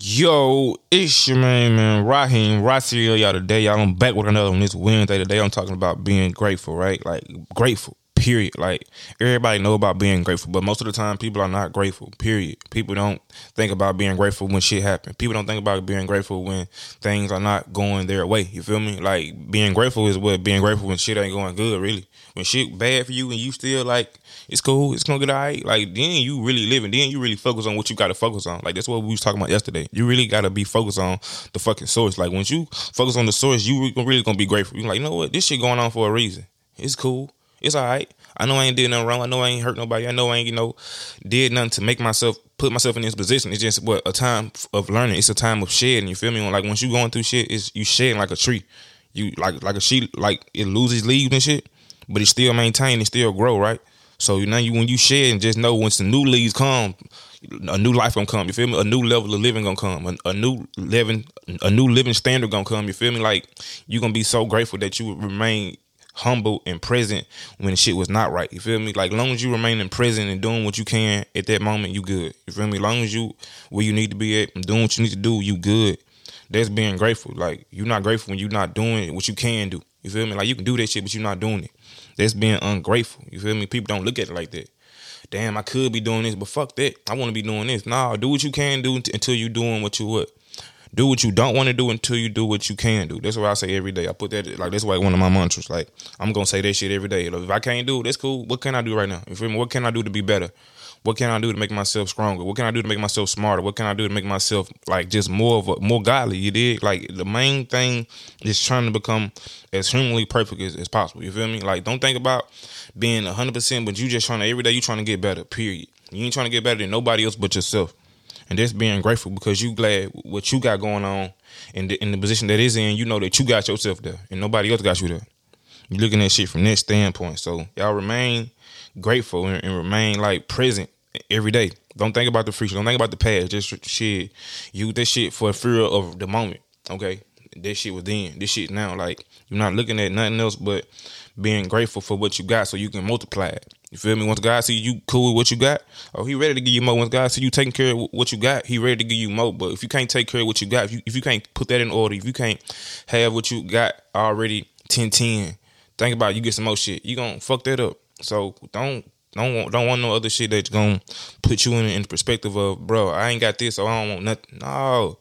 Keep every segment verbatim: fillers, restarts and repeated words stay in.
Yo, it's your man, man, Raheem Rasier. Y'all today, y'all, I'm back with another one this Wednesday. Today, I'm talking about being grateful, right? Like, grateful, period. Like, everybody know about being grateful, but most of the time, people are not grateful, period. People don't think about being grateful when shit happens. People don't think about being grateful when things are not going their way. You feel me? Like, being grateful is what being grateful when shit ain't going good, really. When shit bad for you and you still, like, it's cool, it's gonna get all right. Like, then you really living. Then you really focus on what you gotta focus on. Like, that's what we was talking about yesterday. You really gotta be focused on the fucking source. Like, once you focus on the source, you really gonna be grateful. You're like, you know what? This shit going on for a reason. It's cool. It's all right. I know I ain't did nothing wrong. I know I ain't hurt nobody. I know I ain't, you know, did nothing to make myself, put myself in this position. It's just, what, a time of learning. It's a time of shedding. You feel me? Like, once you going through shit, it's, you shedding like a tree. You, like, like a tree, like, it loses leaves and shit, but it still maintain, it still grow, right? So now you, when you shed, and just know once the new leaves come, a new life gonna come. You feel me? A new level of living gonna come. A, a new living, a new living standard gonna come. You feel me? Like, you gonna be so grateful that you remain humble and present when shit was not right. You feel me? Like, long as you remain in present and doing what you can at that moment, you good. You feel me? Long as you where you need to be at and doing what you need to do, you good. That's being grateful. Like, you're not grateful when you're not doing what you can do. You feel me? Like, you can do that shit, but you're not doing it. That's being ungrateful. You feel me? People don't look at it like that. Damn, I could be doing this, but fuck that. I want to be doing this. Nah, do what you can do until you doing what you what. Do what you don't want to do until you do what you can do. That's what I say every day. I put that, like, that's like one of my mantras. Like, I'm going to say that shit every day. Like, if I can't do it, that's cool. What can I do right now? You feel me? What can I do to be better? What can I do to make myself stronger? What can I do to make myself smarter? What can I do to make myself, like, just more of a, more godly? You dig? Like, the main thing is trying to become as humanly perfect as, as possible. You feel me? Like, don't think about being one hundred percent, but you just trying to, every day you trying to get better, period. You ain't trying to get better than nobody else but yourself. And that's being grateful because you glad what you got going on and in the position that it's in, you know that you got yourself there and nobody else got you there. You're looking at shit from that standpoint. So y'all remain grateful and, and remain, like, present every day. Don't think about the future. Don't think about the past. Just shit. Use that shit for fear of the moment. Okay? That shit was then. This shit now. Like, you're not looking at nothing else but being grateful for what you got so you can multiply it. You feel me? Once God see you cool with what you got, oh, he ready to give you more. Once God see you taking care of what you got, he ready to give you more. But if you can't take care of what you got, if you, if you can't put that in order, if you can't have what you got already ten ten, think about it, you get some more shit. You gonna fuck that up. So don't Don't want, don't want no other shit that's gonna put you in in perspective of, bro, I ain't got this, so I don't want nothing. No,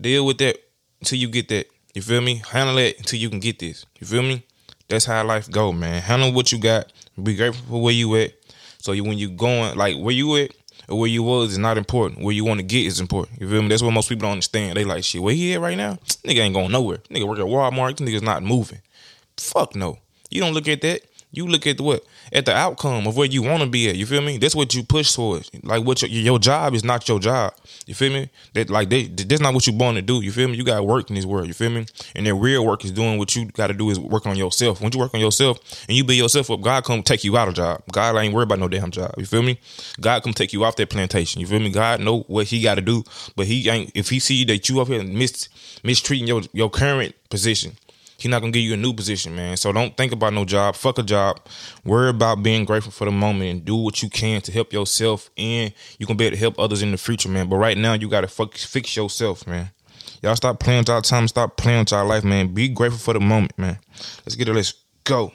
deal with that until you get that. You feel me? Handle that until you can get this. You feel me? That's how life go, man. Handle what you got. Be grateful for where you at. So you, when you going, like, where you at or where you was is not important. Where you want to get is important. You feel me? That's what most people don't understand. They like, shit, where he at right now? Nigga ain't going nowhere. Nigga work at Walmart. This nigga's not moving. Fuck no. You don't look at that. You look at the what? At the outcome of where you want to be at. You feel me? That's what you push towards. Like, what your, your job is not your job. You feel me? That, like, they, that's not what you're born to do. You feel me? You got to work in this world. You feel me? And that real work is doing what you got to do is work on yourself. When you work on yourself and you build yourself up, God come take you out of job. God ain't worried about no damn job. You feel me? God come take you off that plantation. You feel me? God know what he got to do, but he ain't. If he see that you up here mis, mistreating your, your current position, he's not going to give you a new position, man. So don't think about no job. Fuck a job. Worry about being grateful for the moment and do what you can to help yourself, and you can be able to help others in the future, man. But right now, you got to fuck fix yourself, man. Y'all stop playing with y'all time. Stop playing with y'all life, man. Be grateful for the moment, man. Let's get it. Let's go.